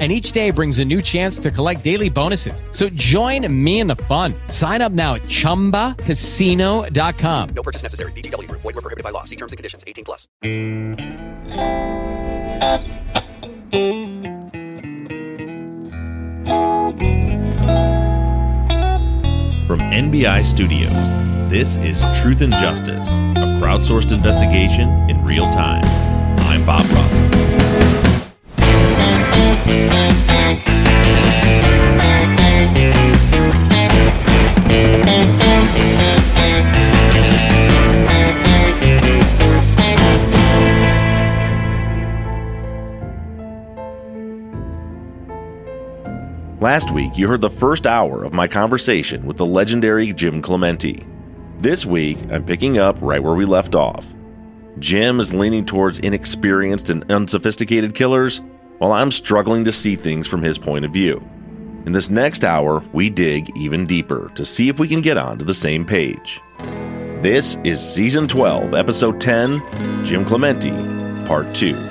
And each day brings a new chance to collect daily bonuses. So join me in the fun. Sign up now at ChumbaCasino.com. No purchase necessary. VGW. Void where prohibited by law. See terms and conditions. 18 plus. From NBI Studios, this is Truth and Justice, a crowdsourced investigation in real time. I'm Bob Ruxin. Last week, you heard the first hour of my conversation with the legendary Jim Clemente. This week, I'm picking up right where we left off. Jim is leaning towards inexperienced and unsophisticated killers, while I'm struggling to see things from his point of view. In this next hour, we dig even deeper to see if we can get onto the same page. This is Season 12, Episode 10, Jim Clemente, Part 2.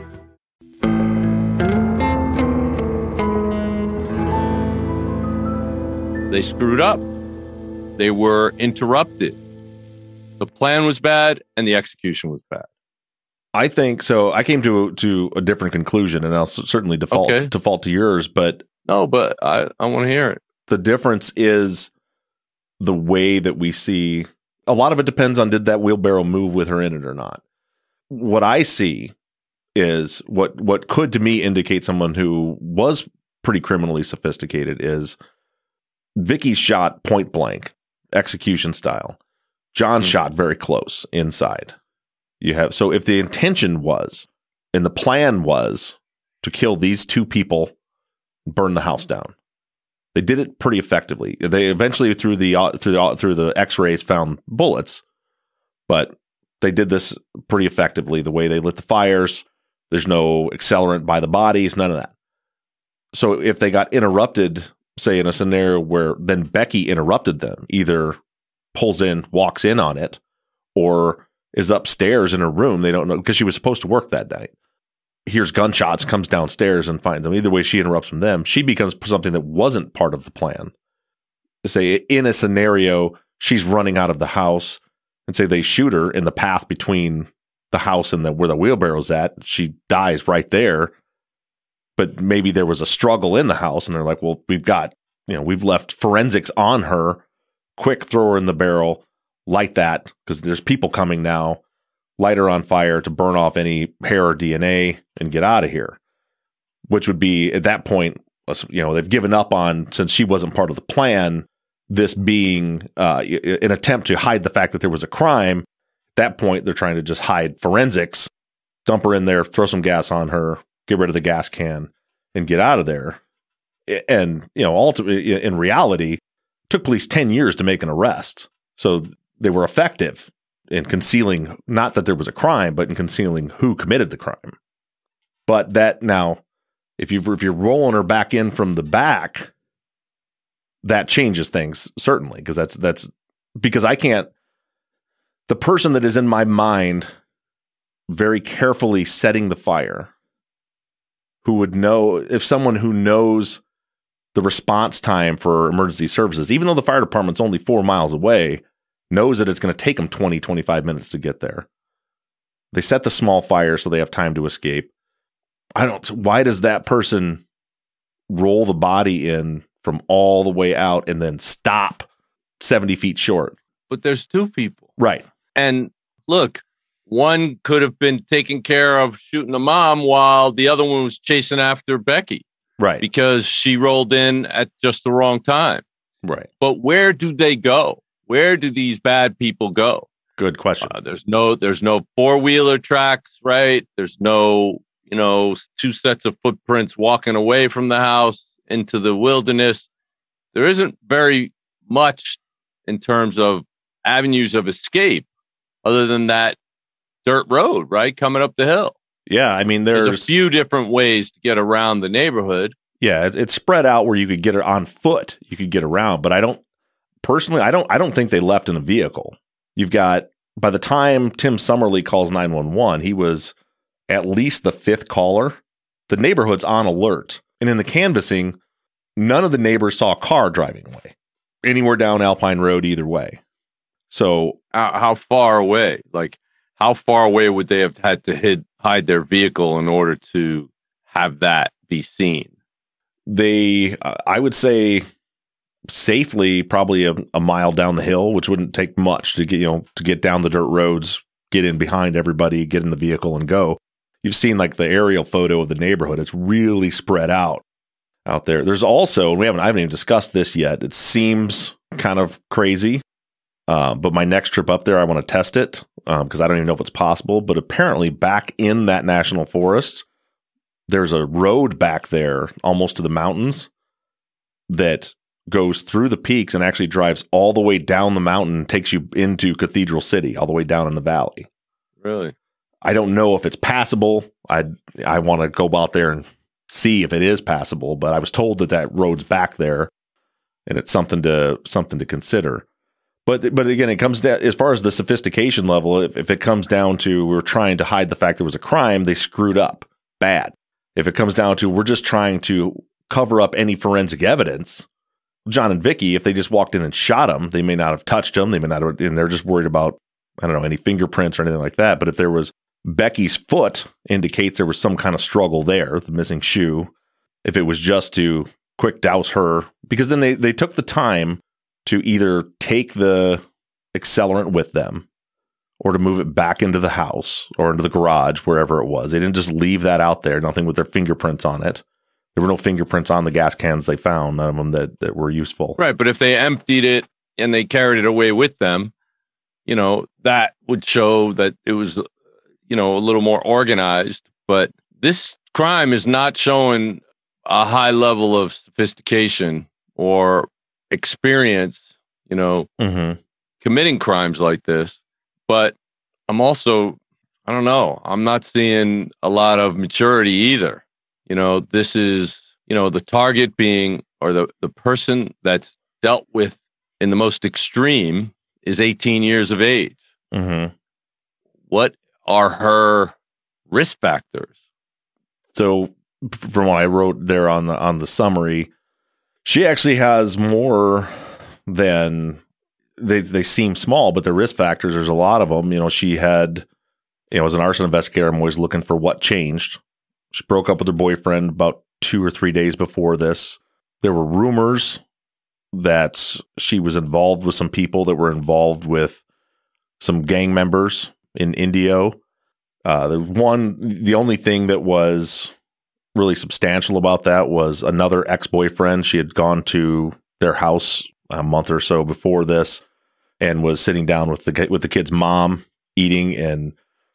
They screwed up. They were interrupted. The plan was bad and the execution was bad. I think so. I came to a different conclusion, and I'll certainly default to yours. But no, but I want to hear it. The difference is the way that we see. A lot of it depends on did that wheelbarrow move with her in it or not. What I see is what could to me indicate someone who was pretty criminally sophisticated is. Vicky's shot point blank, execution style. John shot very close inside. So if the intention was and the plan was to kill these two people, burn the house down, they did it pretty effectively. They eventually through the X-rays found bullets, but they did this pretty effectively. The way they lit the fires, there's no accelerant by the bodies, none of that. So if they got interrupted. Say in a scenario where then Becky interrupted them, either pulls in, walks in on it, or is upstairs in her room. They don't know because she was supposed to work that night. Hears gunshots, comes downstairs and finds them. Either way, she interrupts from them. She becomes something that wasn't part of the plan. Say in a scenario, she's running out of the house and say they shoot her in the path between the house and where the wheelbarrow's at. She dies right there. But maybe there was a struggle in the house and they're like, well, we've left forensics on her. Quick, throw her in the barrel, light that because there's people coming now. Light her on fire to burn off any hair or DNA and get out of here, which would be at that point, they've given up on since she wasn't part of the plan, this being an attempt to hide the fact that there was a crime. At that point, they're trying to just hide forensics, dump her in there, throw some gas on her. Get rid of the gas can and get out of there. And, ultimately, in reality, it took police 10 years to make an arrest. So they were effective in concealing, not that there was a crime, but in concealing who committed the crime. But that now, if you're rolling her back in from the back, that changes things, certainly, because that's because I can't. The person that is in my mind very carefully setting the fire. Who would know if someone who knows the response time for emergency services, even though the fire department's only 4 miles away, knows that it's going to take them 20, 25 minutes to get there. They set the small fire so they have time to escape. Why does that person roll the body in from all the way out and then stop 70 feet short. But there's two people. Right. And look, one could have been taking care of shooting the mom while the other one was chasing after Becky. Right. Because she rolled in at just the wrong time. Right. But where do they go? Where do these bad people go? Good question. There's no four-wheeler tracks, right? There's no, two sets of footprints walking away from the house into the wilderness. There isn't very much in terms of avenues of escape other than that dirt road, right? Coming up the hill. Yeah. I mean, there's a few different ways to get around the neighborhood. Yeah. It's spread out where you could get it on foot. You could get around, but I don't think they left in a vehicle. You've got, by the time Tim Summerlee calls 911, he was at least the fifth caller. The neighborhood's on alert. And in the canvassing, none of the neighbors saw a car driving away anywhere down Alpine Road either way. So how far away? Like, how far away would they have had to hide their vehicle in order to have that be seen? They, I would say, safely probably a mile down the hill, which wouldn't take much to get down the dirt roads, get in behind everybody, get in the vehicle, and go. You've seen like the aerial photo of the neighborhood; it's really spread out there. There's also, and I haven't even discussed this yet. It seems kind of crazy. But my next trip up there, I want to test it because I don't even know if it's possible. But apparently back in that national forest, there's a road back there almost to the mountains that goes through the peaks and actually drives all the way down the mountain and takes you into Cathedral City, all the way down in the valley. Really? I don't know if it's passable. I want to go out there and see if it is passable. But I was told that road's back there, and it's something to consider. But again, it comes down, as far as the sophistication level, if it comes down to we're trying to hide the fact there was a crime, they screwed up bad. If it comes down to we're just trying to cover up any forensic evidence, John and Vicky, if they just walked in and shot him, they may not have touched him. They may not have, and they're just worried about, I don't know, any fingerprints or anything like that. But if there was Becky's foot indicates there was some kind of struggle there, the missing shoe, if it was just to quick douse her, because then they took the time to either take the accelerant with them or to move it back into the house or into the garage, wherever it was. They didn't just leave that out there, nothing with their fingerprints on it. There were no fingerprints on the gas cans they found, none of them that were useful. Right, but if they emptied it and they carried it away with them, that would show that it was, a little more organized. But this crime is not showing a high level of sophistication or experience, committing crimes like this. But I'm also, I don't know, I'm not seeing a lot of maturity either. This is, the target being, or the person that's dealt with in the most extreme is 18 years of age. Mm-hmm. What are her risk factors? So from what I wrote there on the summary, she actually has more than they seem small, but the risk factors, there's a lot of them. She had, as an arson investigator, I'm always looking for what changed. She broke up with her boyfriend about 2 or 3 days before this. There were rumors that she was involved with some people that were involved with some gang members in Indio. The only thing that was really substantial about that was another ex-boyfriend. She had gone to their house a month or so before this and was sitting down with the kid's mom eating, and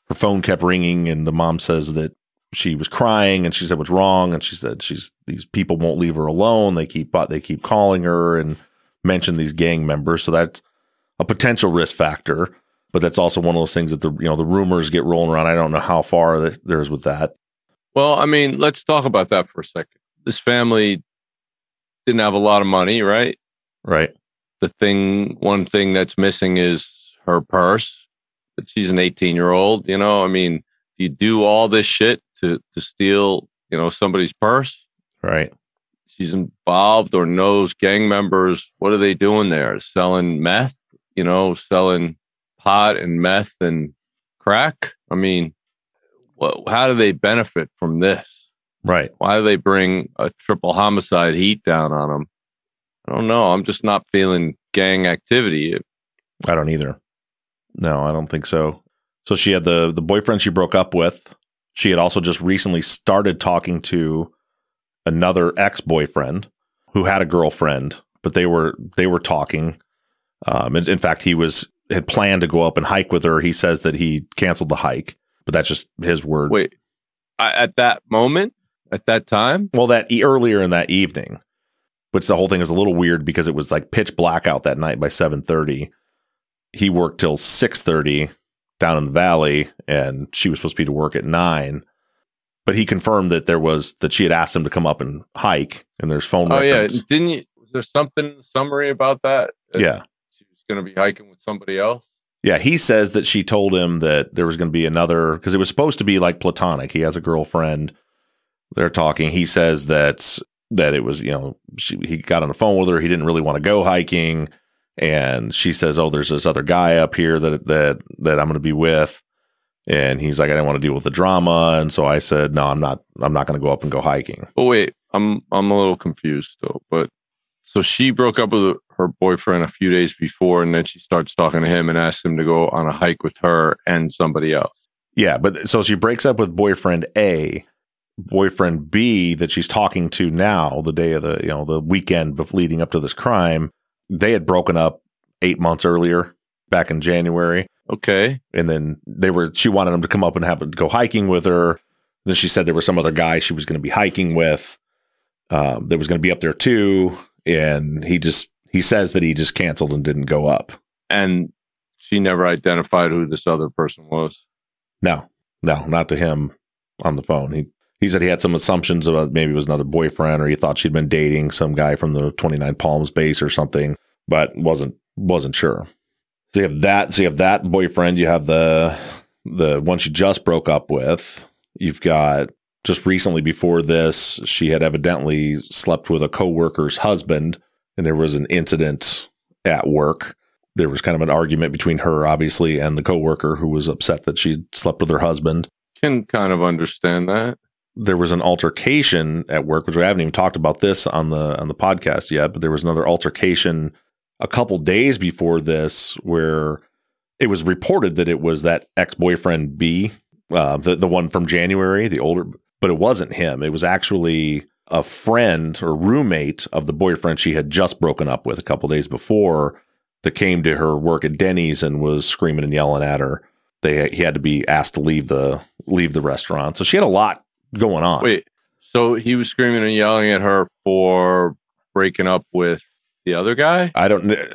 her phone kept ringing, and the mom says that she was crying and she said, "What's wrong?" And she said, these people won't leave her alone. They keep calling her and mention these gang members. So that's a potential risk factor, but that's also one of those things that the rumors get rolling around. I don't know how far there's with that. Well, I mean, let's talk about that for a second. This family didn't have a lot of money, right? Right. One thing that's missing is her purse. But she's an 18-year-old, I mean, you do all this shit to steal, somebody's purse. Right. She's involved or knows gang members. What are they doing there? Selling meth, selling pot and meth and crack? I mean, how do they benefit from this? Right. Why do they bring a triple homicide heat down on them? I don't know. I'm just not feeling gang activity. I don't either. No, I don't think so. So she had the boyfriend she broke up with. She had also just recently started talking to another ex-boyfriend who had a girlfriend, but they were talking. And in fact, he had planned to go up and hike with her. He says that he canceled the hike, but that's just his word. Wait, at that moment, at that time? Well, earlier in that evening, which the whole thing is a little weird because it was like pitch black out that night by 7:30. He worked till 6:30 down in the valley, and she was supposed to be to work at 9. But he confirmed that that she had asked him to come up and hike, and there's phone records. Oh, yeah. Was there something in the summary about that? Yeah. She was going to be hiking with somebody else? Yeah, he says that she told him that there was going to be another, because it was supposed to be like platonic. He has a girlfriend. They're talking. He says that it was, he got on the phone with her. He didn't really want to go hiking. And she says, oh, there's this other guy up here that I'm going to be with. And he's like, I didn't want to deal with the drama. And so I said, no, I'm not going to go up and go hiking. Oh, wait, I'm a little confused though. But so she broke up with her boyfriend a few days before, and then she starts talking to him and asks him to go on a hike with her and somebody else. Yeah. But so she breaks up with boyfriend A, boyfriend B that she's talking to now, the day of the weekend leading up to this crime. They had broken up 8 months earlier, back in January. Okay. And then she wanted him to come up and go hiking with her. Then she said there was some other guy she was going to be hiking with that was going to be up there too. And he says that he just canceled and didn't go up. And she never identified who this other person was. No, not to him on the phone. He said he had some assumptions about maybe it was another boyfriend, or he thought she'd been dating some guy from the 29 Palms base or something, but wasn't sure. So you have that. So you have that boyfriend. You have the one she just broke up with. You've got just recently before this, she had evidently slept with a coworker's husband, and there was an incident at work. There was kind of an argument between her, obviously, and the coworker who was upset that she slept with her husband. Can kind of understand that. There was an altercation at work, which we haven't even talked about this on the podcast yet, but there was another altercation a couple days before this where it was reported that it was that ex-boyfriend B, the one from January, the older, but it wasn't him. It was actually a friend or roommate of the boyfriend she had just broken up with a couple days before that came to her work at Denny's and was screaming and yelling at her. He had to be asked to leave the restaurant. So she had a lot going on. Wait, so he was screaming and yelling at her for breaking up with the other guy? I don't know.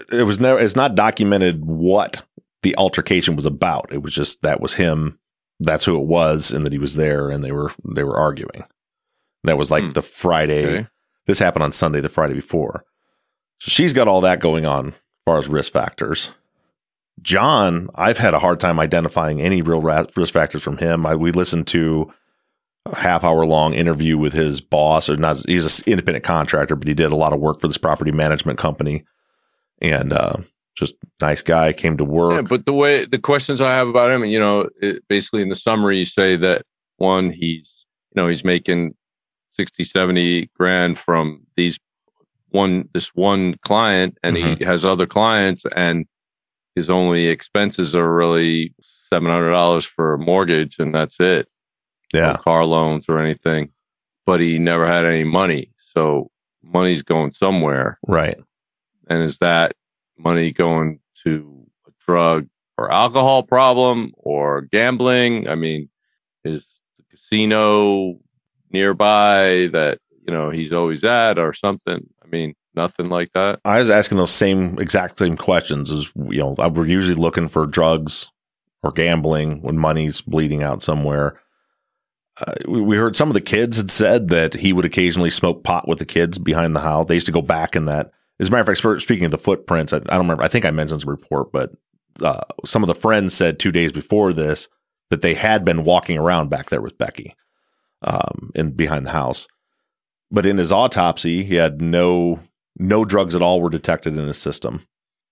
It's not documented what the altercation was about. It was just that was him. That's who it was, and that he was there, and they were arguing. That was like the Friday. Okay. This happened on Sunday, the Friday before. So she's got all that going on as far as risk factors. John, I've had a hard time identifying any real risk factors from him. We listened to a half-hour-long interview with his boss. He's an independent contractor, but he did a lot of work for this property management company. And just nice guy, came to work. Yeah, but the questions I have about him, basically in the summary, you say that, one, he's making 60, 70 grand from this one client, and he has other clients, and his only expenses are really $700 for a mortgage, and that's it. Yeah, car loans or anything, but he never had any money. So money's going somewhere. Right. And is that money going to a drug or alcohol problem or gambling? I mean, is the casino nearby that, he's always at or something? I mean, nothing like that. I was asking those exact same questions as, we're usually looking for drugs or gambling when money's bleeding out somewhere. We heard some of the kids had said that he would occasionally smoke pot with the kids behind the house. They used to go back in that. As a matter of fact, speaking of the footprints, I don't remember. I think I mentioned this report, but some of the friends said 2 days before this that they had been walking around back there with Becky in behind the house. But in his autopsy, he had no drugs at all were detected in his system.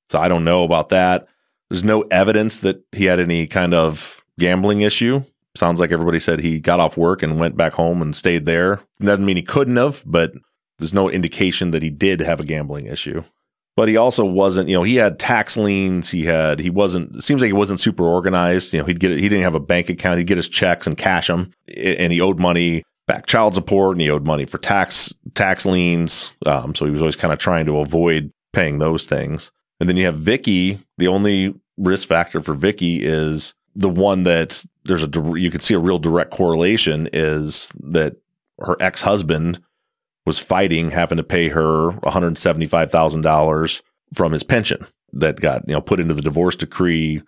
So I don't know about that. There's no evidence that he had any kind of gambling issue. Sounds like everybody said he got off work and went back home and stayed there. Doesn't mean he couldn't have, but there's no indication that he did have a gambling issue. But he also wasn't, you know, he had tax liens. It seems like he wasn't super organized. You know, he didn't have a bank account. He'd get his checks and cash them, and he owed money back child support, and he owed money for tax liens. So he was always kind of trying to avoid paying those things. And then you have Vicky. The only risk factor for Vicky is the one that you can see a real direct correlation is that her ex-husband was fighting, having to pay her $175,000 from his pension that got, you know, put into the divorce decree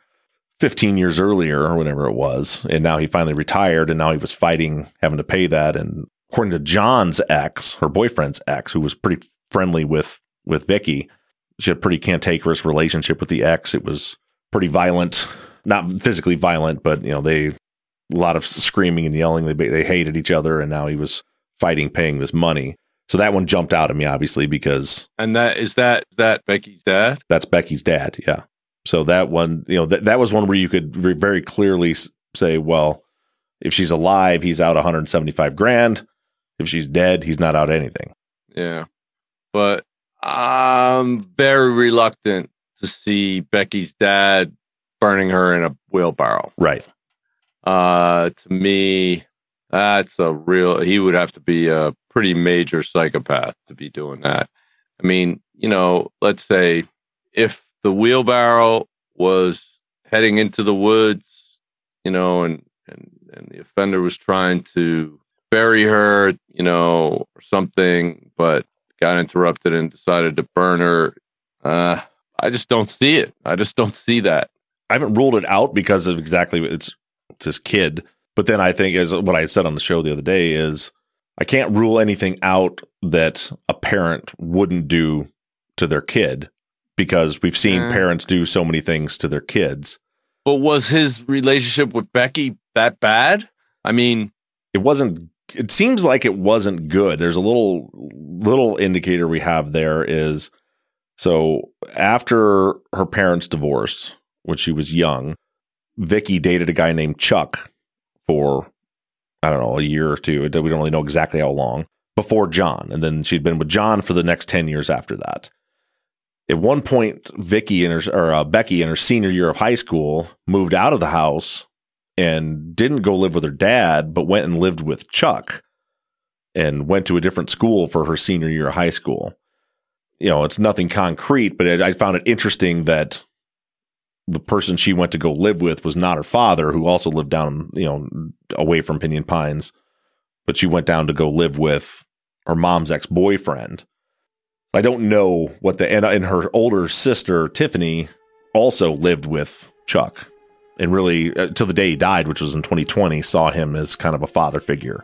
15 years earlier or whatever it was. And now he finally retired, and now he was fighting, having to pay that. And according to John's ex, her boyfriend's ex, who was pretty friendly with Vicky, she had a pretty cantankerous relationship with the ex. It was pretty violent, not physically violent, but, you know, a lot of screaming and yelling. They hated each other, and now he was fighting, paying this money. So that one jumped out at me, obviously, because... And that Becky's dad? That's Becky's dad, yeah. So that one, you know, that was one where you could very clearly say, well, if she's alive, he's out $175,000. If she's dead, he's not out anything. Yeah. But I'm very reluctant to see Becky's dad burning her in a wheelbarrow. Right. To me, that's he would have to be a pretty major psychopath to be doing that. I mean, you know, let's say if the wheelbarrow was heading into the woods, you know, and the offender was trying to bury her, you know, or something, but got interrupted and decided to burn her. I just don't see it. I just don't see that. I haven't ruled it out because of exactly it's his kid. But then I think, as what I said on the show the other day, is I can't rule anything out that a parent wouldn't do to their kid, because we've seen parents do so many things to their kids. But was his relationship with Becky that bad? I mean, it wasn't. It seems like it wasn't good. There's a little indicator we have there is, so after her parents divorced when she was young, Vicky dated a guy named Chuck for, I don't know, a year or two. We don't really know exactly how long, before John. And then she'd been with John for the next 10 years after that. At one point, Becky in her senior year of high school moved out of the house and didn't go live with her dad, but went and lived with Chuck and went to a different school for her senior year of high school. You know, it's nothing concrete, but I found it interesting that the person she went to go live with was not her father, who also lived down, you know, away from Pinyon Pines, but she went down to go live with her mom's ex-boyfriend. I don't know what and her older sister, Tiffany, also lived with Chuck and really till the day he died, which was in 2020, saw him as kind of a father figure.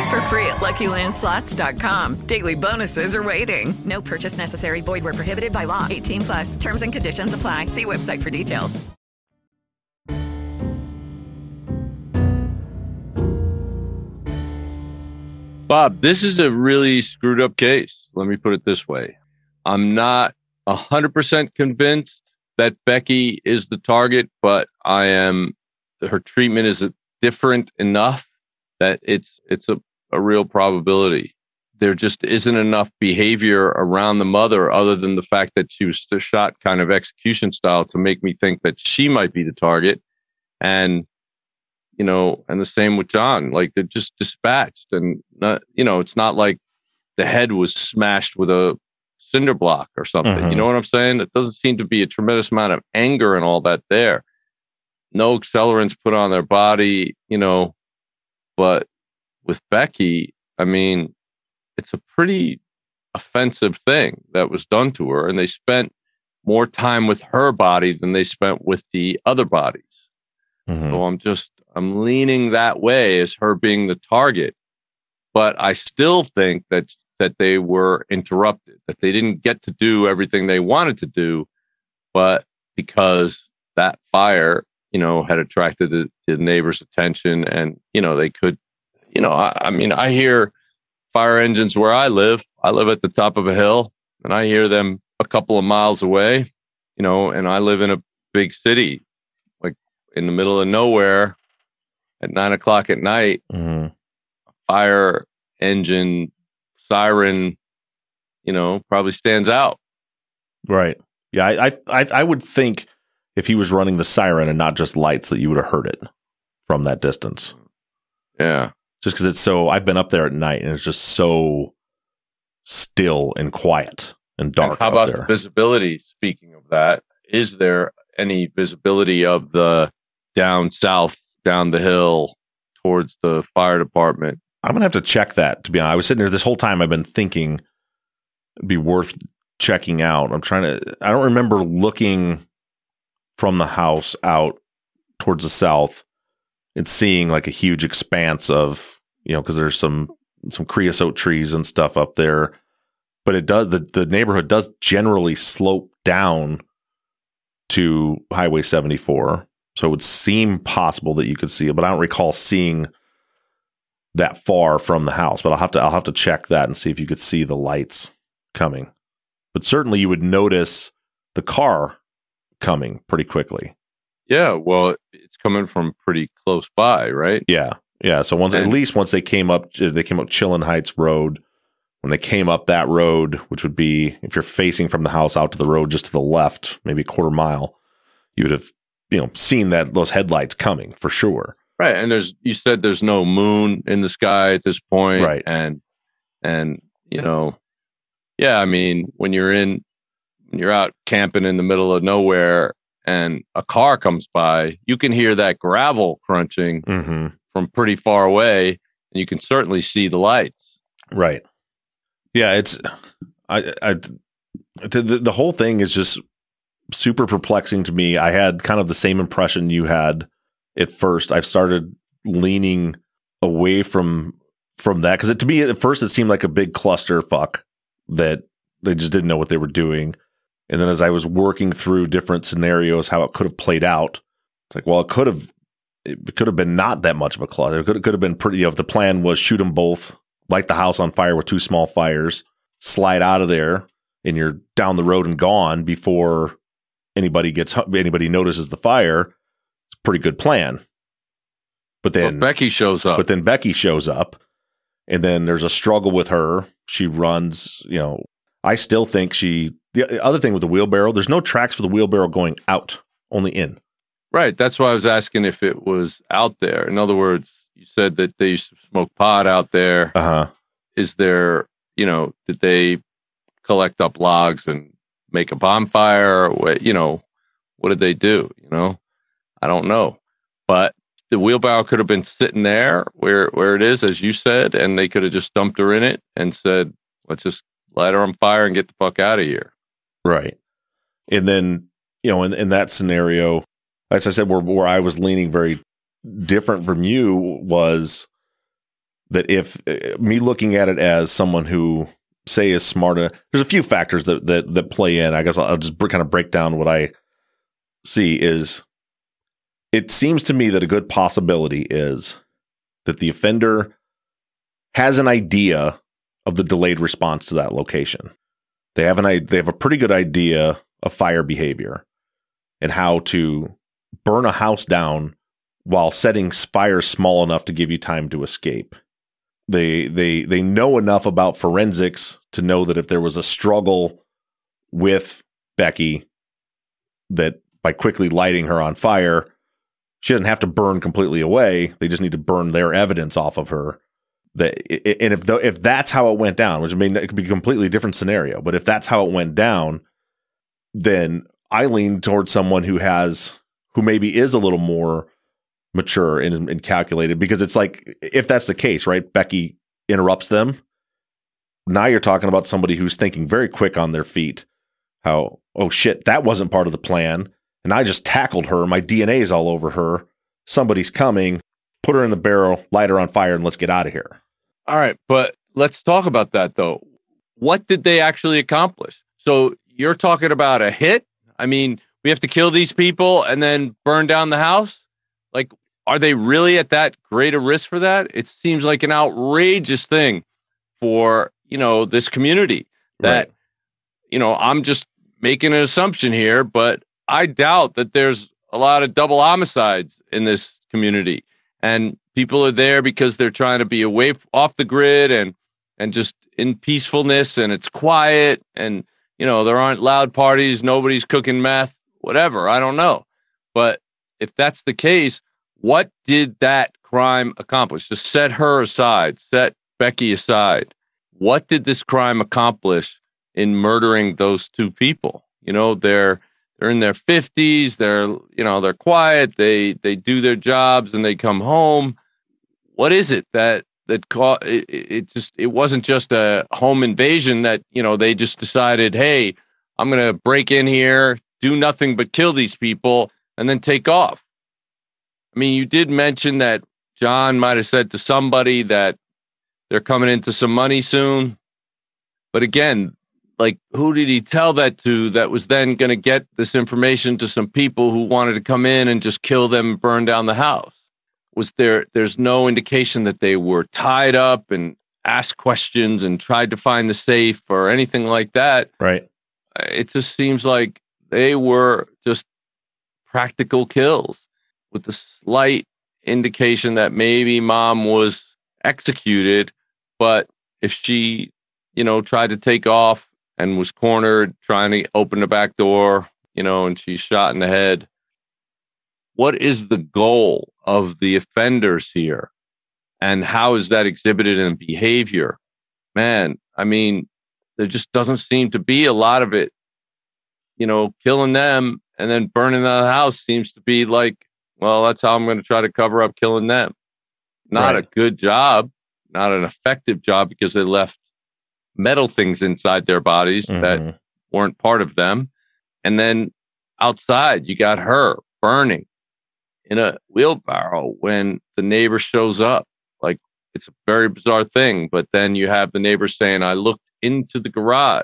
Play for free at LuckyLandSlots.com. Daily bonuses are waiting. No purchase necessary. Void where prohibited by law. 18+. Terms and conditions apply. See website for details. Bob, this is a really screwed up case. Let me put it this way. I'm not 100% convinced that Becky is the target, but I am. Her treatment is different enough that it's a real probability. There just isn't enough behavior around the mother, other than the fact that she was shot kind of execution style, to make me think that she might be the target. And you know, and the same with John, like they're just dispatched and not, you know, it's not like the head was smashed with a cinder block or something. You know what I'm saying? It doesn't seem to be a tremendous amount of anger and all that there. No accelerants put on their body, you know, but with Becky, I mean, it's a pretty offensive thing that was done to her. And they spent more time with her body than they spent with the other bodies. So I'm leaning that way as her being the target. But I still think that they were interrupted, that they didn't get to do everything they wanted to do, but because that fire, you know, had attracted the neighbor's attention and, you know, they could, you know, I mean, I hear fire engines where I live. I live at the top of a hill and I hear them a couple of miles away, you know, and I live in a big city, like in the middle of nowhere at 9 o'clock at night, fire engine siren, you know, probably stands out. Right. Yeah. I would think if he was running the siren and not just lights that you would have heard it from that distance. Yeah. Just because it's so, I've been up there at night and it's just so still and quiet and dark. And how about the visibility? Speaking of that, is there any visibility of the down south, down the hill towards the fire department? I'm going to have to check that, to be honest. I was sitting there this whole time. I've been thinking it'd be worth checking out. I don't remember looking from the house out towards the south and seeing like a huge expanse of, you know, because there's some creosote trees and stuff up there. But it does, the neighborhood does generally slope down to Highway 74. So it would seem possible that you could see it, but I don't recall seeing that far from the house, but I'll have to check that and see if you could see the lights coming. But certainly you would notice the car coming pretty quickly. Yeah, well, it's coming from pretty close by, right? Yeah. So once they came up, Chilling Heights Road. When they came up that road, which would be, if you're facing from the house out to the road, just to the left, maybe a quarter mile, you would have, you know, seen that those headlights coming for sure. Right, and you said there's no moon in the sky at this point, right? And you know, yeah, I mean, when you're out camping in the middle of nowhere and a car comes by, you can hear that gravel crunching from pretty far away, and you can certainly see the lights. Right. Yeah, the whole thing is just super perplexing to me. I had kind of the same impression you had. At first, I've started leaning away from that because to me, at first, it seemed like a big clusterfuck that they just didn't know what they were doing. And then as I was working through different scenarios, how it could have played out, it's like, well, it could have been not that much of a cluster. It could have been pretty. You know, if the plan was shoot them both, light the house on fire with two small fires, slide out of there, and you're down the road and gone before anybody notices the fire. Pretty good plan. But then Becky shows up and then there's a struggle with her. She runs, you know, I still think the other thing with the wheelbarrow, there's no tracks for the wheelbarrow going out, only in. Right. That's why I was asking if it was out there. In other words, you said that they used to smoke pot out there. Is there, you know, did they collect up logs and make a bonfire? Or, you know, what did they do? You know? I don't know, but the wheelbarrow could have been sitting there where it is, as you said, and they could have just dumped her in it and said, let's just light her on fire and get the fuck out of here. Right. And then, you know, in that scenario, as I said, where I was leaning very different from you was that if me looking at it as someone who, say, is smarter, there's a few factors that play in. I guess I'll just kind of break down what I see is. It seems to me that a good possibility is that the offender has an idea of the delayed response to that location. They have a pretty good idea of fire behavior and how to burn a house down while setting fires small enough to give you time to escape. They know enough about forensics to know that if there was a struggle with Becky, that by quickly lighting her on fire, she doesn't have to burn completely away. They just need to burn their evidence off of her. And if that's how it went down, which I mean, it could be a completely different scenario, but if that's how it went down, then I lean towards someone who maybe is a little more mature and calculated, because it's like, if that's the case, right? Becky interrupts them. Now you're talking about somebody who's thinking very quick on their feet. How, oh shit, that wasn't part of the plan. And I just tackled her. My DNA's all over her. Somebody's coming. Put her in the barrel, light her on fire, and let's get out of here. All right, but let's talk about that, though. What did they actually accomplish? So you're talking about a hit? I mean, we have to kill these people and then burn down the house? Like, are they really at that great a risk for that? It seems like an outrageous thing for, you know, this community that, right. You know, I'm just making an assumption here, but I doubt that there's a lot of double homicides in this community. And people are there because they're trying to be away off the grid and just in peacefulness, and it's quiet, and, you know, there aren't loud parties. Nobody's cooking meth, whatever. I don't know. But if that's the case, what did that crime accomplish? Just set her aside, set Becky aside. What did this crime accomplish in murdering those two people? You know, they're in their 50s, they're quiet, they do their jobs and they come home. What is it that it wasn't just a home invasion that, you know, they just decided, hey, I'm going to break in here, do nothing but kill these people and then take off. I mean, you did mention that John might have said to somebody that they're coming into some money soon. But again, like, who did he tell that to that was then going to get this information to some people who wanted to come in and just kill them and burn down the house? There's no indication that they were tied up and asked questions and tried to find the safe or anything like that. Right. It just seems like they were just practical kills with the slight indication that maybe mom was executed, but if she, you know, tried to take off and was cornered trying to open the back door, you know, and she's shot in the head. What is the goal of the offenders here? And how is that exhibited in behavior? Man, I mean, there just doesn't seem to be a lot of it. You know, killing them and then burning the house seems to be like, well, that's how I'm going to try to cover up killing them. Not right. A good job, not an effective job, because they left metal things inside their bodies that weren't part of them. And then outside, you got her burning in a wheelbarrow when the neighbor shows up. Like, it's a very bizarre thing. But then you have the neighbor saying, I looked into the garage.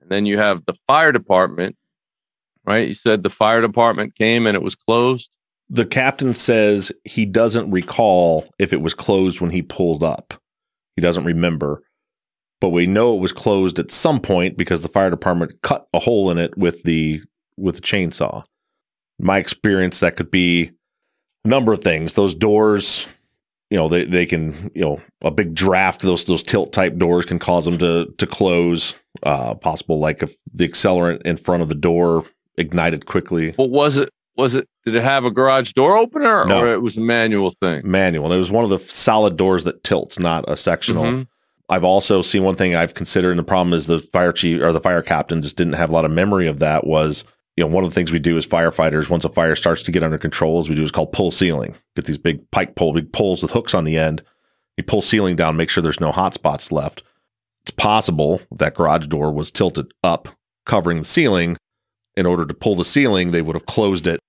And then you have the fire department, right? You said the fire department came and it was closed. The captain says he doesn't recall if it was closed when he pulled up. He doesn't remember. But we know it was closed at some point because the fire department cut a hole in it with the chainsaw. In my experience, that could be a number of things. Those doors, you know, they can, you know, a big draft, those tilt type doors can cause them to close. Possible, like if the accelerant in front of the door ignited quickly. What was it? Did it have a garage door opener? No. Or it was a manual thing? Manual. It was one of the solid doors that tilts, not a sectional. Mm-hmm. I've also seen one thing I've considered, and the problem is the fire chief or the fire captain just didn't have a lot of memory of that, was, you know, one of the things we do as firefighters, once a fire starts to get under control, is we do is called pull ceiling. Get these big big poles with hooks on the end. You pull ceiling down, make sure there's no hot spots left. It's possible that garage door was tilted up, covering the ceiling. In order to pull the ceiling, they would have closed it.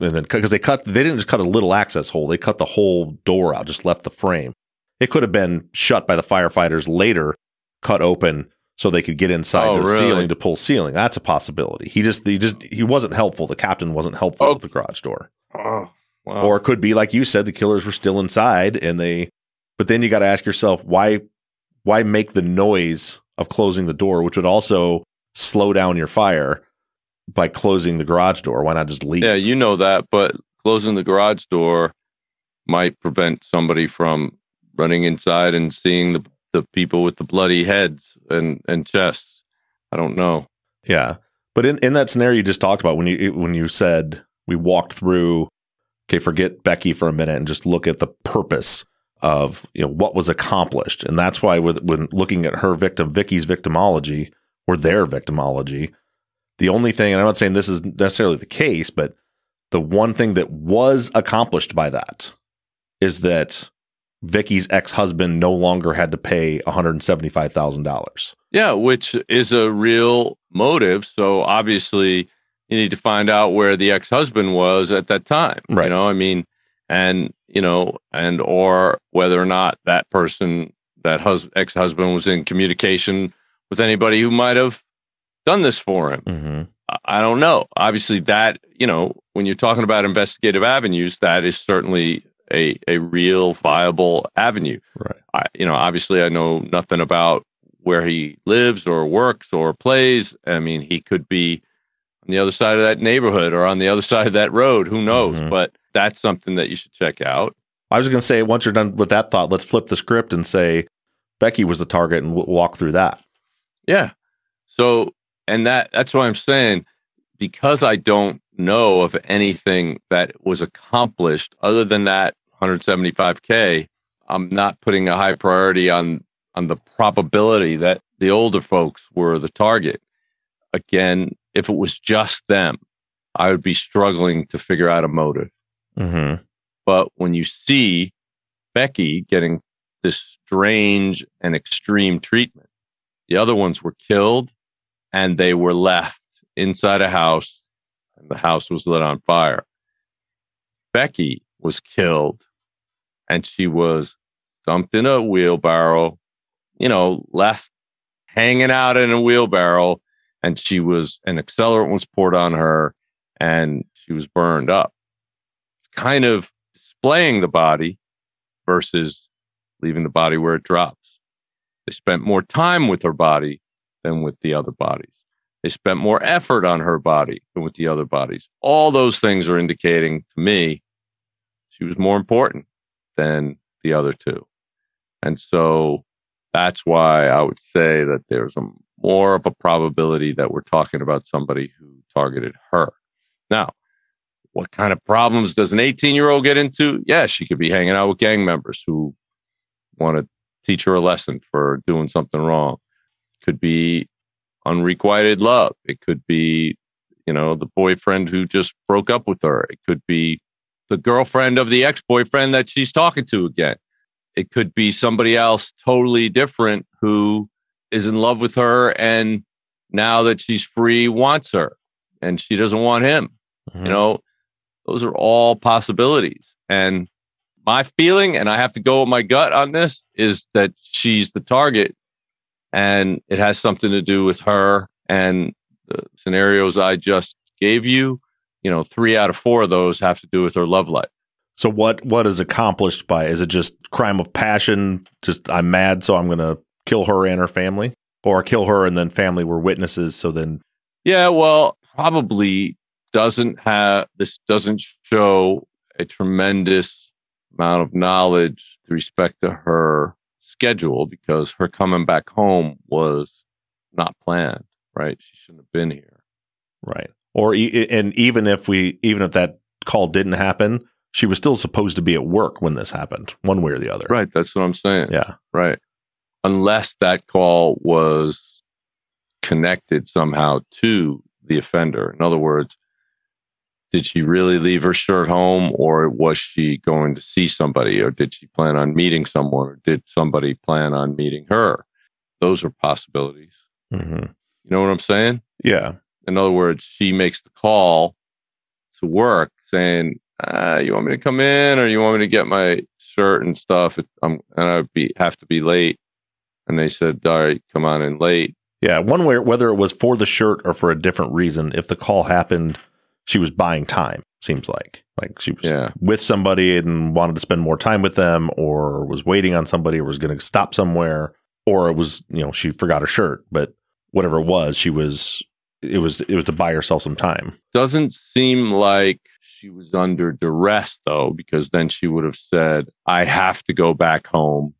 And then, because they didn't just cut a little access hole, they cut the whole door out, just left the frame. It could have been shut by the firefighters later, cut open so they could get inside ceiling to pull ceiling. That's a possibility. He wasn't helpful. The captain wasn't helpful with the garage door. Oh, wow. Or it could be, like you said, the killers were still inside but then you got to ask yourself, why make the noise of closing the door, which would also slow down your fire by closing the garage door? Why not just leave? Yeah, you know that, but closing the garage door might prevent somebody from running inside and seeing the people with the bloody heads and chests. I don't know. Yeah. But in that scenario you just talked about, when you said we walked through okay, forget Becky for a minute and just look at the purpose of, you know, what was accomplished. And that's why when looking at her victim, Vicky's victimology or their victimology, the only thing, and I'm not saying this is necessarily the case, but the one thing that was accomplished by that is that Vicky's ex-husband no longer had to pay $175,000. Yeah, which is a real motive. So obviously you need to find out where the ex-husband was at that time. Right. You know, I mean, and, you know, and or whether or not that person, that ex-husband was in communication with anybody who might have done this for him. Mm-hmm. I don't know. Obviously that, you know, when you're talking about investigative avenues, that is certainly a real viable avenue. Right. You know, obviously I know nothing about where he lives or works or plays. I mean, he could be on the other side of that neighborhood or on the other side of that road. Who knows? Mm-hmm. But that's something that you should check out. I was going to say, once you're done with that thought, let's flip the script and say Becky was the target and walk through that. Yeah. So, and that's why I'm saying, because I don't know of anything that was accomplished other than that 175K, I'm not putting a high priority on the probability that the older folks were the target. Again, if it was just them, I would be struggling to figure out a motive. Mm-hmm. But when you see Becky getting this strange and extreme treatment, the other ones were killed and they were left inside a house and the house was lit on fire. Becky was killed and she was dumped in a wheelbarrow, you know, left hanging out in a wheelbarrow, and she was, an accelerant was poured on her and she was burned up. It's kind of displaying the body versus leaving the body where it drops. They spent more time with her body than with the other bodies. They spent more effort on her body than with the other bodies. All those things are indicating to me she was more important than the other two. And so that's why I would say that there's a more of a probability that we're talking about somebody who targeted her. Now, what kind of problems does an 18-year-old get into? Yeah, she could be hanging out with gang members who want to teach her a lesson for doing something wrong. Could be unrequited love. It could be, you know, the boyfriend who just broke up with her. It could be the girlfriend of the ex-boyfriend that she's talking to again. It could be somebody else totally different who is in love with her and now that she's free wants her and she doesn't want him. Mm-hmm. You know, those are all possibilities. And my feeling, and I have to go with my gut on this, is that she's the target and it has something to do with her. And the scenarios I just gave you, you know, 3 out of 4 of those have to do with her love life. So what is accomplished by, is it just crime of passion? Just I'm mad, so I'm going to kill her and her family, or kill her and then family were witnesses. So then, yeah, well, probably doesn't show a tremendous amount of knowledge with respect to her schedule, because her coming back home was not planned, right? She shouldn't have been here. Right. Or, and even if that call didn't happen, she was still supposed to be at work when this happened, one way or the other. Right. That's what I'm saying. Yeah. Right. Unless that call was connected somehow to the offender. In other words, did she really leave her shirt home, or was she going to see somebody, or did she plan on meeting someone, or did somebody plan on meeting her? Those are possibilities. Mm-hmm. You know what I'm saying? Yeah. In other words, she makes the call to work saying, you want me to come in, or you want me to get my shirt and stuff? I have to be late. And they said, all right, come on in late. Yeah. One way, whether it was for the shirt or for a different reason, if the call happened, she was buying time. Seems like she was with somebody and wanted to spend more time with them, or was waiting on somebody, or was going to stop somewhere, or it was, you know, she forgot her shirt, but whatever it was, it was to buy herself some time. Doesn't seem like she was under duress, though, because then she would have said, I have to go back home,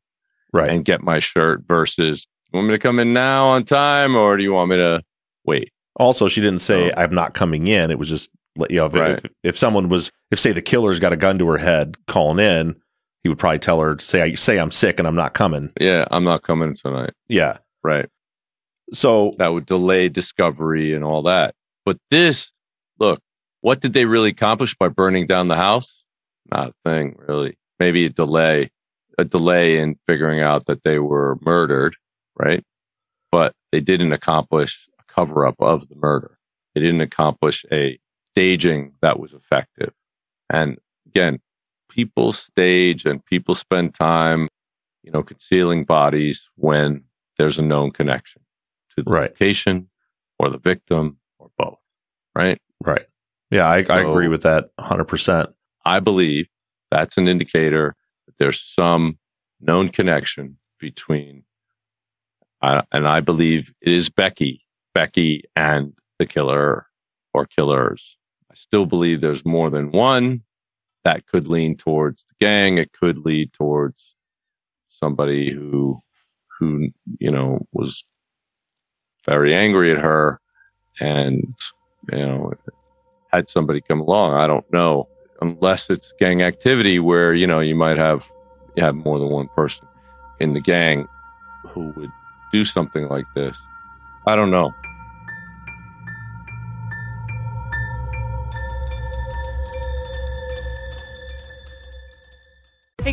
right, and get my shirt, versus, you want me to come in now on time, or do you want me to wait? Also, she didn't say, I'm not coming in. It was just, You know, if someone was, say the killer's got a gun to her head calling in, he would probably tell her, say I'm sick and I'm not coming. Yeah, I'm not coming tonight. Yeah. Right. So that would delay discovery and all that. But this, look, what did they really accomplish by burning down the house? Not a thing, really. Maybe a delay in figuring out that they were murdered, right? But they didn't accomplish a cover-up of the murder. They didn't accomplish a staging that was effective. And again, people stage and people spend time, you know, concealing bodies when there's a known connection to the location or the victim or both, right? Right. Yeah, I agree with that 100%. I believe that's an indicator that there's some known connection between, and I believe it is Becky and the killer or killers. I still believe there's more than one. That could lean towards the gang. It could lead towards somebody who you know was very angry at her, and you know had somebody come along. I don't know, unless it's gang activity where you know you might have more than one person in the gang who would do something like this. I don't know. Hey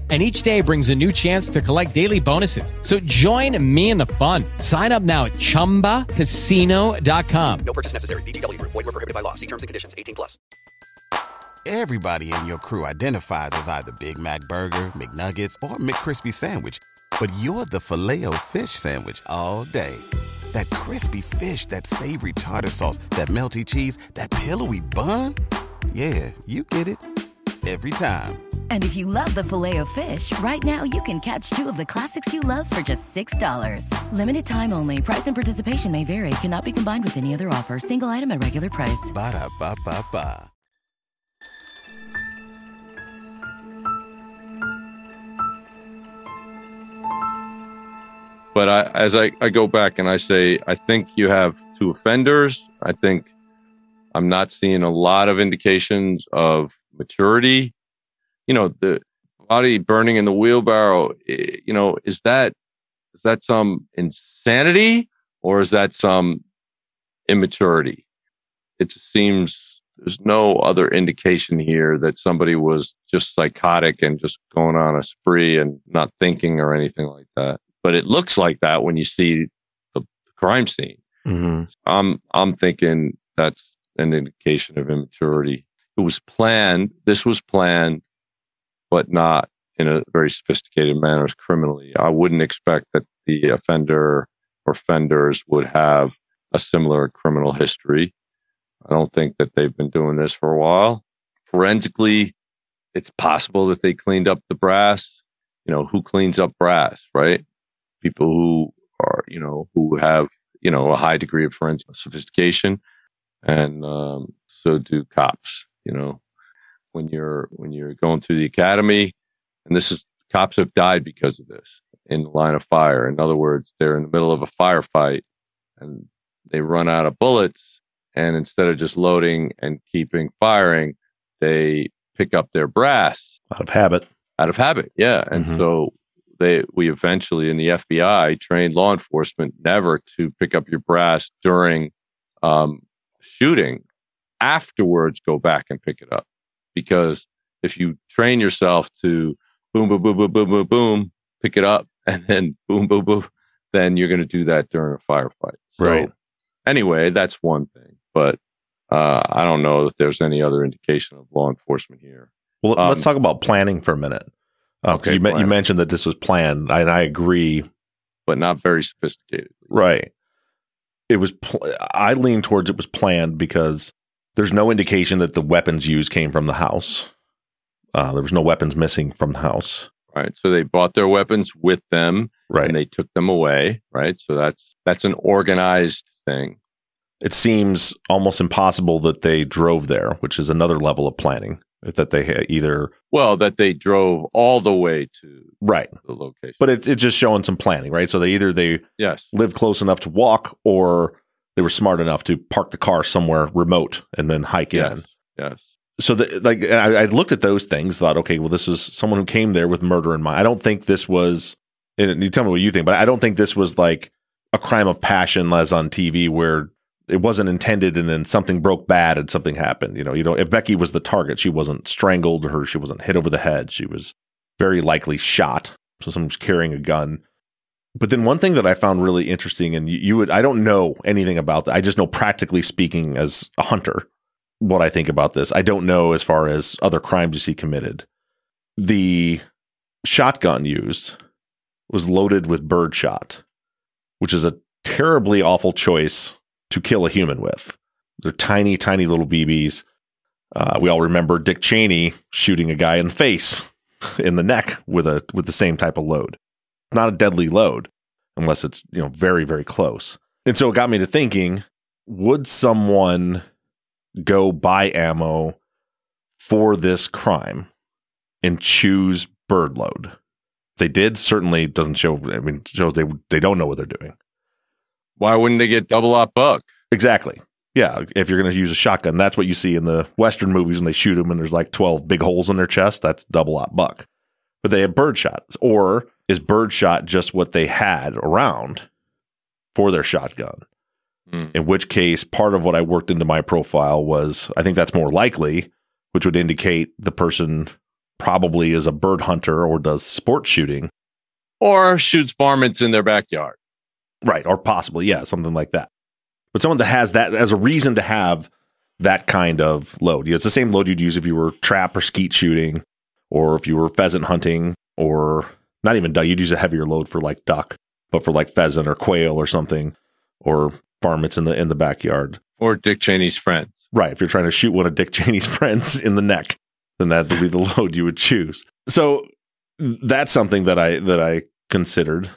And each day brings a new chance to collect daily bonuses. So join me in the fun. Sign up now at ChumbaCasino.com. No purchase necessary. VGW Group. Void where prohibited by law. See terms and conditions. 18 plus. Everybody in your crew identifies as either Big Mac Burger, McNuggets, or McCrispy Sandwich. But you're the Filet-O-Fish Sandwich all day. That crispy fish, that savory tartar sauce, that melty cheese, that pillowy bun. Yeah, you get it. Every time. And if you love the Filet-O-Fish, right now you can catch two of the classics you love for just $6. Limited time only. Price and participation may vary. Cannot be combined with any other offer. Single item at regular price. Ba-da-ba-ba-ba. But I go back and I say, I think you have two offenders. I think I'm not seeing a lot of indications of maturity. You know, the body burning in the wheelbarrow, you know, is that some insanity or is that some immaturity? It seems there's no other indication here that somebody was just psychotic and just going on a spree and not thinking or anything like that. But it looks like that when you see the crime scene. Mm-hmm. I'm thinking that's an indication of immaturity. It was planned. This was planned. But not in a very sophisticated manner criminally. I wouldn't expect that the offender or offenders would have a similar criminal history. I don't think that they've been doing this for a while. Forensically, it's possible that they cleaned up the brass. You know, who cleans up brass, right? People who are, you know, who have, you know, a high degree of forensic sophistication, and so do cops, you know. When you're going through the academy, and this is, cops have died because of this in the line of fire. In other words, they're in the middle of a firefight and they run out of bullets. And instead of just loading and keeping firing, they pick up their brass out of habit. Yeah. And mm-hmm. So we eventually in the FBI trained law enforcement never to pick up your brass during shooting. Afterwards, go back and pick it up. Because if you train yourself to boom, boom, boom, boom, boom, boom, boom, pick it up, and then boom, boom, boom, then you're going to do that during a firefight. So, right. Anyway, that's one thing. But I don't know if there's any other indication of law enforcement here. Well, let's talk about planning for a minute. Okay, you mentioned that this was planned, and I agree. But not very sophisticated. Right. It was. I lean towards it was planned because there's no indication that the weapons used came from the house. There was no weapons missing from the house. Right. So they brought their weapons with them. Right. And they took them away, right? So that's an organized thing. It seems almost impossible that they drove there, which is another level of planning, that they had either... Well, that they drove all the way to right. the location. But it's just showing some planning, right? So they either yes. lived close enough to walk, or they were smart enough to park the car somewhere remote and then hike yes. in. Yes. So I looked at those things, thought, okay, well, this is someone who came there with murder in mind. I don't think this was... And you tell me what you think, but I don't think this was like a crime of passion as on TV where it wasn't intended and then something broke bad and something happened. You know, if Becky was the target, she wasn't strangled or she wasn't hit over the head. She was very likely shot. So someone's carrying a gun. But then one thing that I found really interesting, and I don't know anything about that. I just know, practically speaking, as a hunter, what I think about this. I don't know as far as other crimes you see committed. The shotgun used was loaded with birdshot, which is a terribly awful choice to kill a human with. They're tiny, tiny little BBs. We all remember Dick Cheney shooting a guy in the face, in the neck, with the same type of load. Not a deadly load, unless it's, you know, very, very close. And so it got me to thinking, would someone go buy ammo for this crime and choose bird load? They did, certainly doesn't show. I mean, shows they don't know what they're doing. Why wouldn't they get double-op buck? Exactly. Yeah, if you're going to use a shotgun, that's what you see in the Western movies when they shoot them and there's like 12 big holes in their chest. That's double-op buck. But they have birdshot, or is birdshot just what they had around for their shotgun? Mm. In which case, part of what I worked into my profile was, I think that's more likely, which would indicate the person probably is a bird hunter or does sport shooting. Or shoots varmints in their backyard. Right, or possibly, yeah, something like that. But someone that has that as a reason to have that kind of load. You know, it's the same load you'd use if you were trap or skeet shooting, or if you were pheasant hunting, or not even duck. You'd use a heavier load for like duck, but for like pheasant or quail or something, or varmints in the backyard. Or Dick Cheney's friends. Right, if you're trying to shoot one of Dick Cheney's friends in the neck, then that would be the load you would choose. So that's something that I considered.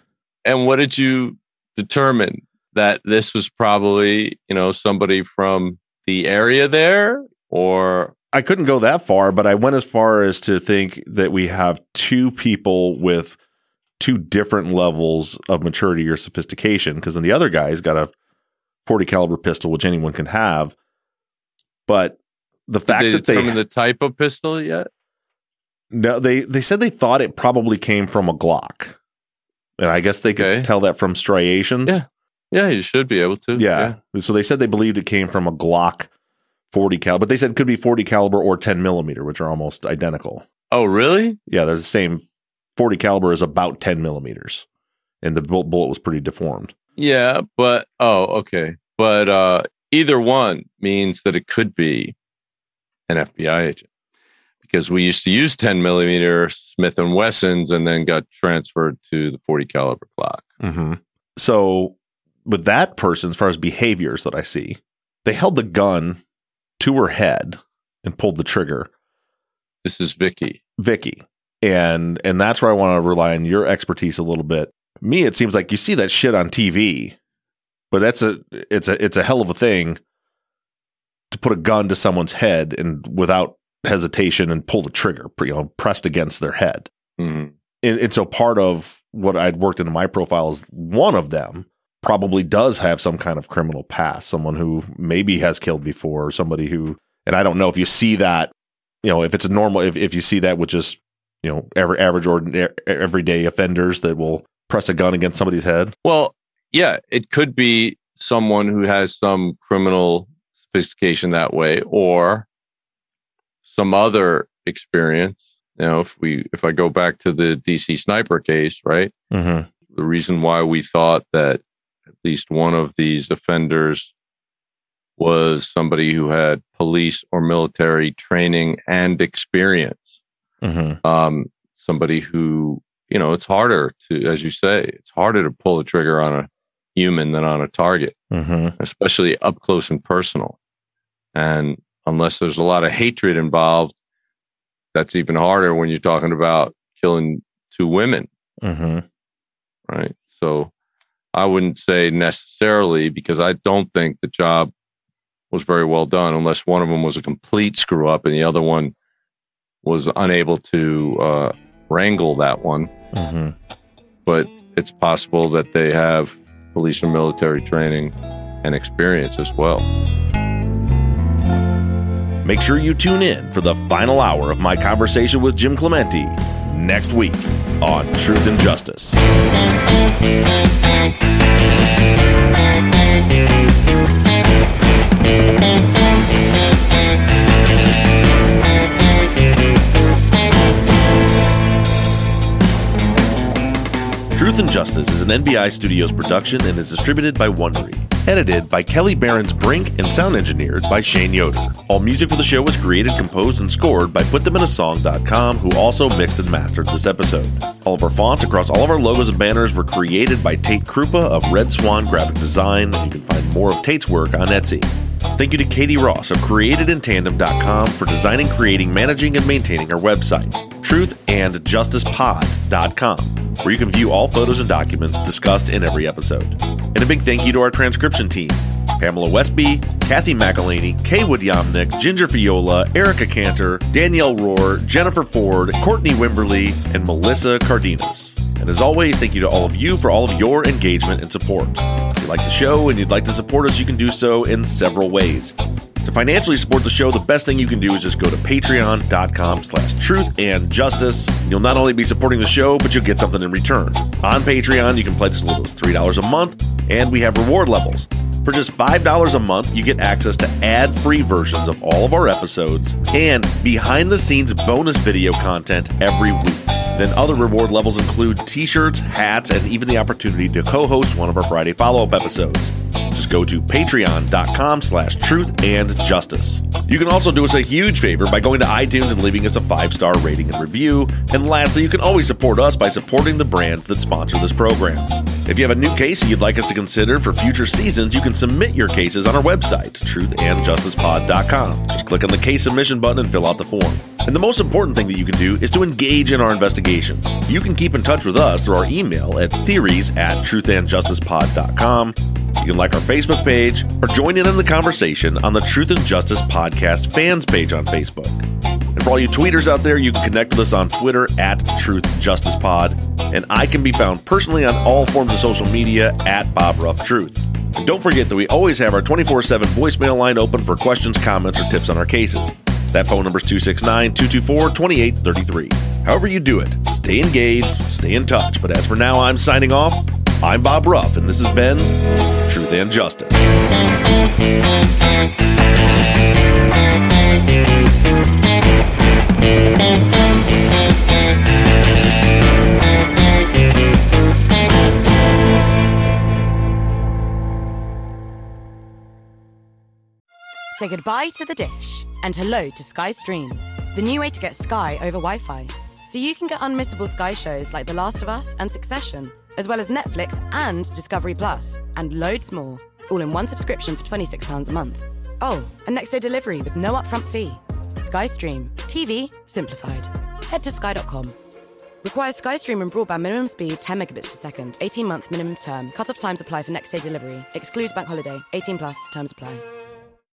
And what did you determine? That this was probably, you know, somebody from the area there? Or I couldn't go that far, but I went as far as to think that we have two people with two different levels of maturity or sophistication, because then the other guy's got a 40 caliber pistol, which anyone can have. But the fact that they determine the type of pistol yet? No, they said they thought it probably came from a Glock. And I guess they could tell that from striations. Yeah. Yeah, you should be able to. Yeah. Yeah. So they said they believed it came from a Glock 40 caliber, but they said it could be 40 caliber or 10 millimeter, which are almost identical. Oh, really? Yeah, they're the same. 40 caliber is about 10 millimeters, and the bullet was pretty deformed. Yeah, but, okay. But either one means that it could be an FBI agent, because we used to use 10 millimeter Smith and Wessons and then got transferred to the 40 caliber Glock. Mm-hmm. So with that person, as far as behaviors that I see, they held the gun to her head and pulled the trigger. This is Vicky. And that's where I want to rely on your expertise a little bit. Me, it seems like you see that shit on TV, but it's a hell of a thing to put a gun to someone's head and without hesitation and pull the trigger, you know, pressed against their head. Mm-hmm. And so part of what I'd worked into my profile is one of them probably does have some kind of criminal past, someone who maybe has killed before, or somebody who, and I don't know if you see that, you know, if it's a normal, if you see that with just, you know, average ordinary everyday offenders that will press a gun against somebody's head. Well, yeah, it could be someone who has some criminal sophistication that way, or some other experience. You know, if I go back to the DC sniper case, right? Mm-hmm. The reason why we thought that at least one of these offenders was somebody who had police or military training and experience. Mm-hmm. Somebody who, you know, it's harder to, as you say, it's harder to pull the trigger on a human than on a target, mm-hmm. especially up close and personal. And unless there's a lot of hatred involved, that's even harder when you're talking about killing two women. Mm-hmm. right? So I wouldn't say necessarily, because I don't think the job was very well done unless one of them was a complete screw up and the other one was unable to wrangle that one. Mm-hmm. But it's possible that they have police and military training and experience as well. Make sure you tune in for the final hour of my conversation with Jim Clemente next week on Truth and Justice. Truth and Justice is an NBI Studios production and is distributed by Wondery. Edited by Kelly Behrens-Brink and sound engineered by Shane Yoder. All music for the show was created, composed, and scored by PutThemInASong.com, who also mixed and mastered this episode. All of our fonts across all of our logos and banners were created by Tate Krupa of Red Swan Graphic Design. You can find more of Tate's work on Etsy. Thank you to Katie Ross of CreatedInTandem.com for designing, creating, managing, and maintaining our website, TruthAndJusticePod.com, where you can view all photos and documents discussed in every episode. And a big thank you to our transcription team, Pamela Westby, Kathy McElhaney, Kay Wood-Yomnick, Ginger Fiola, Erica Cantor, Danielle Rohr, Jennifer Ford, Courtney Wimberly, and Melissa Cardenas. And as always, thank you to all of you for all of your engagement and support. If you like the show and you'd like to support us, you can do so in several ways. To financially support the show, the best thing you can do is just go to patreon.com/truthandjustice. You'll not only be supporting the show, but you'll get something in return. On Patreon, you can pledge as little as $3 a month, and we have reward levels. For just $5 a month, you get access to ad-free versions of all of our episodes and behind-the-scenes bonus video content every week. Then other reward levels include t-shirts, hats, and even the opportunity to co-host one of our Friday follow-up episodes. Just go to patreon.com/truthandjustice. You can also do us a huge favor by going to iTunes and leaving us a 5-star rating and review. And lastly, you can always support us by supporting the brands that sponsor this program. If you have a new case you'd like us to consider for future seasons, you can submit your cases on our website, truthandjusticepod.com. Just click on the case submission button and fill out the form. And the most important thing that you can do is to engage in our investigations. You can keep in touch with us through our email at theories@truthandjusticepod.com. You can like our Facebook page or join in on the conversation on the Truth and Justice Podcast fans page on Facebook. And for all you tweeters out there, you can connect with us on Twitter @TruthJusticePod. And I can be found personally on all forms of social media @BobRuffTruth. And don't forget that we always have our 24/7 voicemail line open for questions, comments, or tips on our cases. That phone number is 269-224-2833. However you do it, stay engaged, stay in touch. But as for now, I'm signing off. I'm Bob Ruff, and this has been Truth and Justice. Say goodbye to the dish and hello to Skystream, the new way to get Sky over Wi-Fi. So you can get unmissable Sky shows like The Last of Us and Succession, as well as Netflix and Discovery Plus, and loads more, all in one subscription for £26 a month. Oh, and next day delivery with no upfront fee. Skystream. TV simplified. Head to sky.com. Requires Skystream and broadband minimum speed 10 megabits per second, 18-month minimum term. Cut-off times apply for next day delivery. Excludes bank holiday. 18 plus. Terms apply.